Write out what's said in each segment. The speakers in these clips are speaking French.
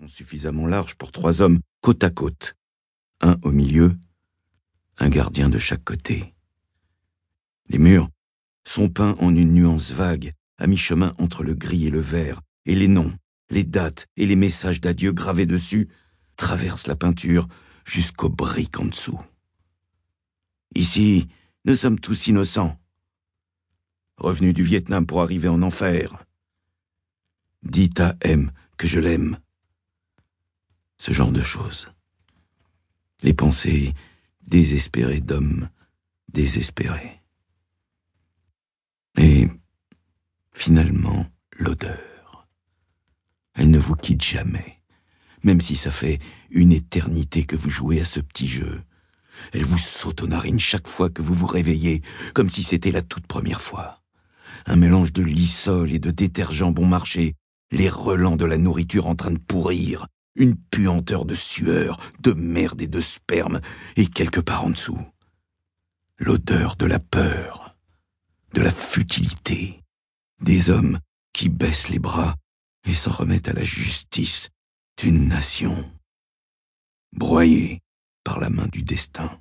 sont suffisamment larges pour 3 hommes, côte à côte. Un au milieu, un gardien de chaque côté. Les murs sont peints en une nuance vague, à mi-chemin entre le gris et le vert, et les noms, les dates et les messages d'adieu gravés dessus traversent la peinture jusqu'aux briques en dessous. Ici, nous sommes tous innocents. Revenus du Vietnam pour arriver en enfer. Dis à M que je l'aime. Ce genre de choses. Les pensées désespérées d'hommes désespérés. Et finalement, l'odeur. Elle ne vous quitte jamais, même si ça fait une éternité que vous jouez à ce petit jeu. Elle vous saute aux narines chaque fois que vous vous réveillez, comme si c'était la toute première fois. Un mélange de lissol et de détergent bon marché, les relents de la nourriture en train de pourrir, une puanteur de sueur, de merde et de sperme, et quelque part en dessous, l'odeur de la peur, de la futilité, des hommes qui baissent les bras et s'en remettent à la justice d'une nation, broyée par la main du destin.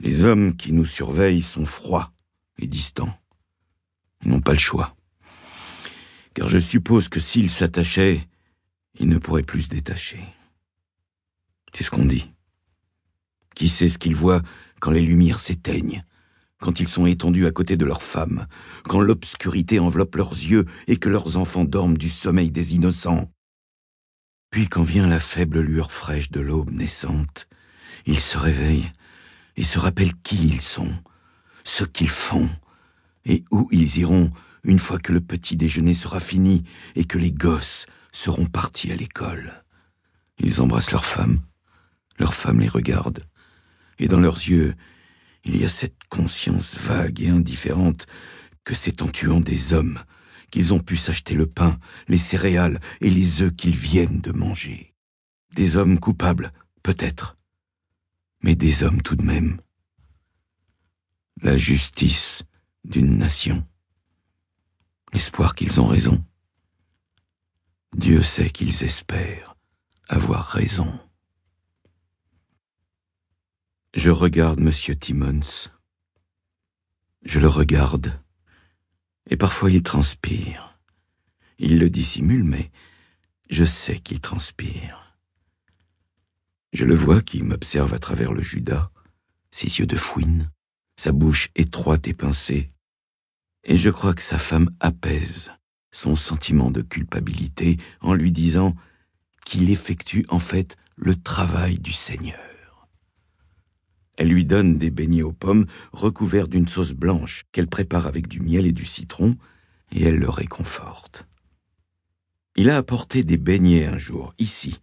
Les hommes qui nous surveillent sont froids et distants. Ils n'ont pas le choix. Car je suppose que s'ils s'attachaient, ils ne pourraient plus se détacher. C'est ce qu'on dit. Qui sait ce qu'ils voient quand les lumières s'éteignent, quand ils sont étendus à côté de leurs femmes, quand l'obscurité enveloppe leurs yeux et que leurs enfants dorment du sommeil des innocents. Puis quand vient la faible lueur fraîche de l'aube naissante, ils se réveillent et se rappellent qui ils sont, ce qu'ils font, et où ils iront une fois que le petit déjeuner sera fini et que les gosses seront partis à l'école. Ils embrassent leurs femmes les regardent, et dans leurs yeux, il y a cette conscience vague et indifférente que c'est en tuant des hommes qu'ils ont pu s'acheter le pain, les céréales et les œufs qu'ils viennent de manger. Des hommes coupables, peut-être, mais des hommes tout de même. La justice d'une nation. L'espoir qu'ils ont raison. Dieu sait qu'ils espèrent avoir raison. Je regarde Monsieur Timmons. Je le regarde. Et parfois il transpire. Il le dissimule, mais je sais qu'il transpire. Je le vois qui m'observe à travers le judas, ses yeux de fouine, sa bouche étroite et pincée, et je crois que sa femme apaise son sentiment de culpabilité en lui disant qu'il effectue en fait le travail du Seigneur. Elle lui donne des beignets aux pommes recouverts d'une sauce blanche qu'elle prépare avec du miel et du citron, et elle le réconforte. Il a apporté des beignets un jour, ici,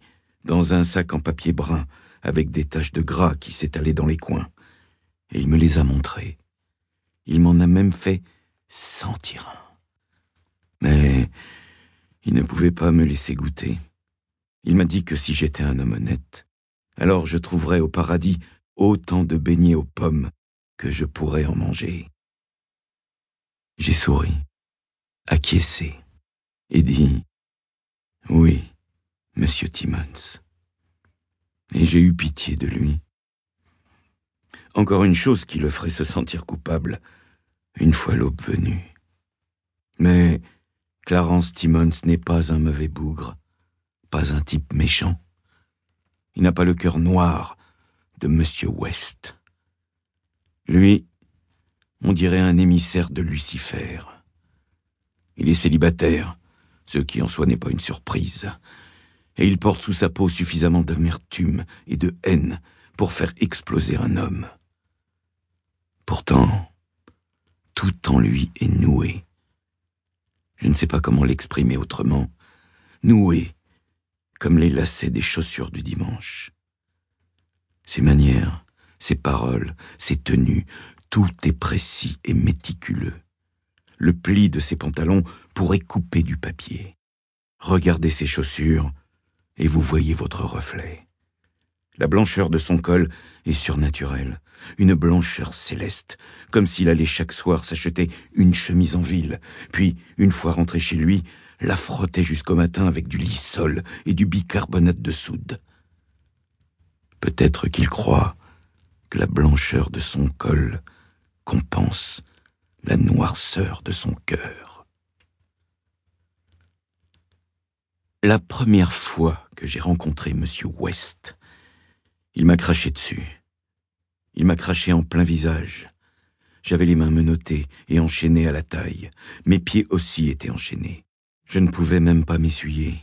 dans un sac en papier brun, avec des taches de gras qui s'étalaient dans les coins, et il me les a montrés. Il m'en a même fait sentir un. Mais il ne pouvait pas me laisser goûter. Il m'a dit que si j'étais un homme honnête, alors je trouverais au paradis autant de beignets aux pommes que je pourrais en manger. J'ai souri, acquiescé, et dit « Oui, Monsieur Timmons ». Et j'ai eu pitié de lui. Encore une chose qui le ferait se sentir coupable, une fois l'aube venue. Mais Clarence Timmons n'est pas un mauvais bougre, pas un type méchant. Il n'a pas le cœur noir de Monsieur West. Lui, on dirait un émissaire de Lucifer. Il est célibataire, ce qui en soi n'est pas une surprise, et il porte sous sa peau suffisamment d'amertume et de haine pour faire exploser un homme. Pourtant, tout en lui est noué. Je ne sais pas comment l'exprimer autrement. Noué, comme les lacets des chaussures du dimanche. Ses manières, ses paroles, ses tenues, tout est précis et méticuleux. Le pli de ses pantalons pourrait couper du papier. Regardez ses chaussures et vous voyez votre reflet. La blancheur de son col est surnaturelle, une blancheur céleste, comme s'il allait chaque soir s'acheter une chemise en ville, puis, une fois rentré chez lui, la frottait jusqu'au matin avec du lysol et du bicarbonate de soude. Peut-être qu'il croit que la blancheur de son col compense la noirceur de son cœur. La première fois que j'ai rencontré Monsieur West, il m'a craché dessus. Il m'a craché en plein visage. J'avais les mains menottées et enchaînées à la taille. Mes pieds aussi étaient enchaînés. Je ne pouvais même pas m'essuyer.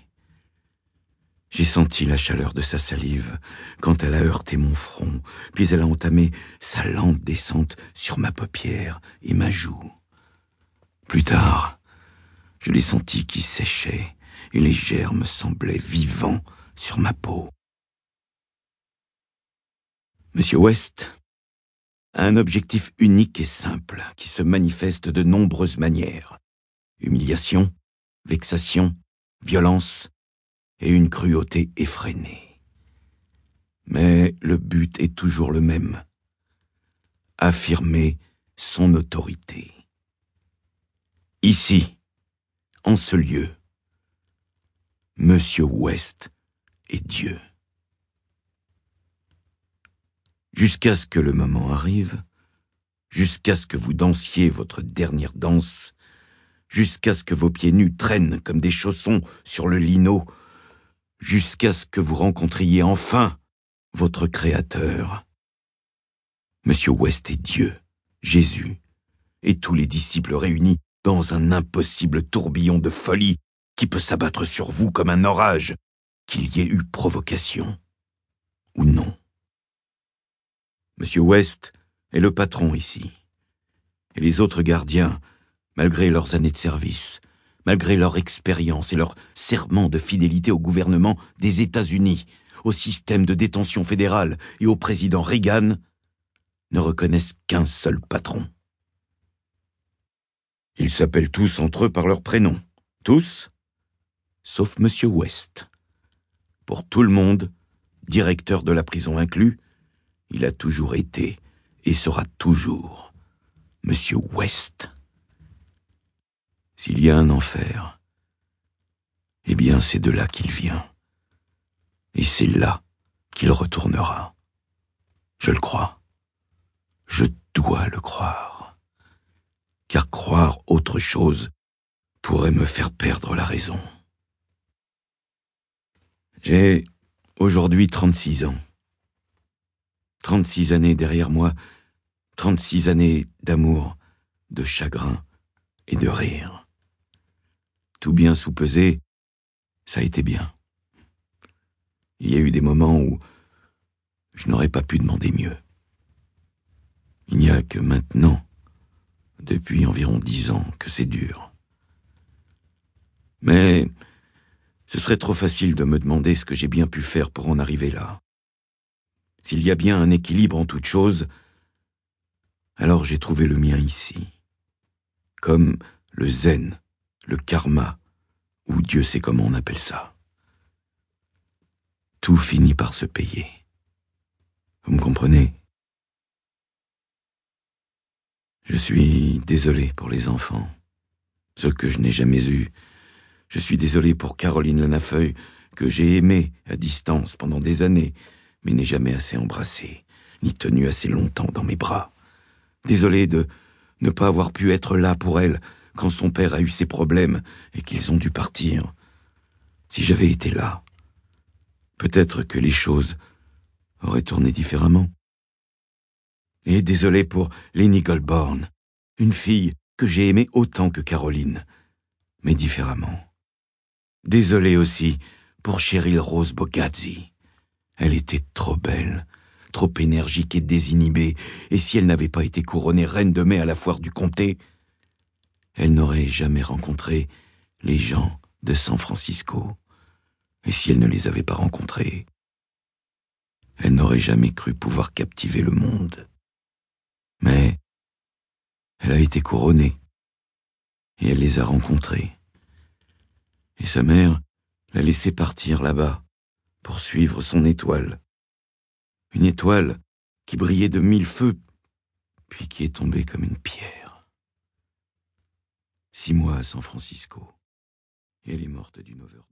J'ai senti la chaleur de sa salive quand elle a heurté mon front, puis elle a entamé sa lente descente sur ma paupière et ma joue. Plus tard, je l'ai senti qui séchait et les germes semblaient vivants sur ma peau. Monsieur West a un objectif unique et simple qui se manifeste de nombreuses manières. Humiliation, vexation, violence et une cruauté effrénée. Mais le but est toujours le même. Affirmer son autorité. Ici, en ce lieu, Monsieur West est Dieu. Jusqu'à ce que le moment arrive, jusqu'à ce que vous dansiez votre dernière danse, jusqu'à ce que vos pieds nus traînent comme des chaussons sur le lino, jusqu'à ce que vous rencontriez enfin votre Créateur. Monsieur West est Dieu, Jésus, et tous les disciples réunis dans un impossible tourbillon de folie qui peut s'abattre sur vous comme un orage, qu'il y ait eu provocation ou non. Monsieur West est le patron ici. Et les autres gardiens, malgré leurs années de service, malgré leur expérience et leur serment de fidélité au gouvernement des États-Unis, au système de détention fédérale et au président Reagan, ne reconnaissent qu'un seul patron. Ils s'appellent tous entre eux par leur prénom. Tous, sauf Monsieur West. Pour tout le monde, directeur de la prison inclus, il a toujours été et sera toujours Monsieur West. S'il y a un enfer, eh bien c'est de là qu'il vient. Et c'est là qu'il retournera. Je le crois. Je dois le croire. Car croire autre chose pourrait me faire perdre la raison. J'ai aujourd'hui 36 ans. 36 années derrière moi, 36 années d'amour, de chagrin et de rire. Tout bien soupesé, ça a été bien. Il y a eu des moments où je n'aurais pas pu demander mieux. Il n'y a que maintenant, depuis environ 10 ans, que c'est dur. Mais ce serait trop facile de me demander ce que j'ai bien pu faire pour en arriver là. S'il y a bien un équilibre en toute chose, alors j'ai trouvé le mien ici. Comme le zen, le karma, ou Dieu sait comment on appelle ça. Tout finit par se payer. Vous me comprenez? Je suis désolé pour les enfants, ceux que je n'ai jamais eus. Je suis désolé pour Caroline Lanafeuille, que j'ai aimée à distance pendant des années, mais n'ai jamais assez embrassé, ni tenu assez longtemps dans mes bras. Désolé de ne pas avoir pu être là pour elle quand son père a eu ses problèmes et qu'ils ont dû partir. Si j'avais été là, peut-être que les choses auraient tourné différemment. Et désolé pour Leni Goldborn, une fille que j'ai aimée autant que Caroline, mais différemment. Désolé aussi pour Cheryl Rose Bogazzi. Elle était trop belle, trop énergique et désinhibée, et si elle n'avait pas été couronnée reine de mai à la foire du comté, elle n'aurait jamais rencontré les gens de San Francisco. Et si elle ne les avait pas rencontrés, elle n'aurait jamais cru pouvoir captiver le monde. Mais elle a été couronnée, et elle les a rencontrés. Et sa mère l'a laissée partir là-bas, pour suivre son étoile. Une étoile qui brillait de 1000 feux, puis qui est tombée comme une pierre. 6 mois à San Francisco, et elle est morte d'une overdose.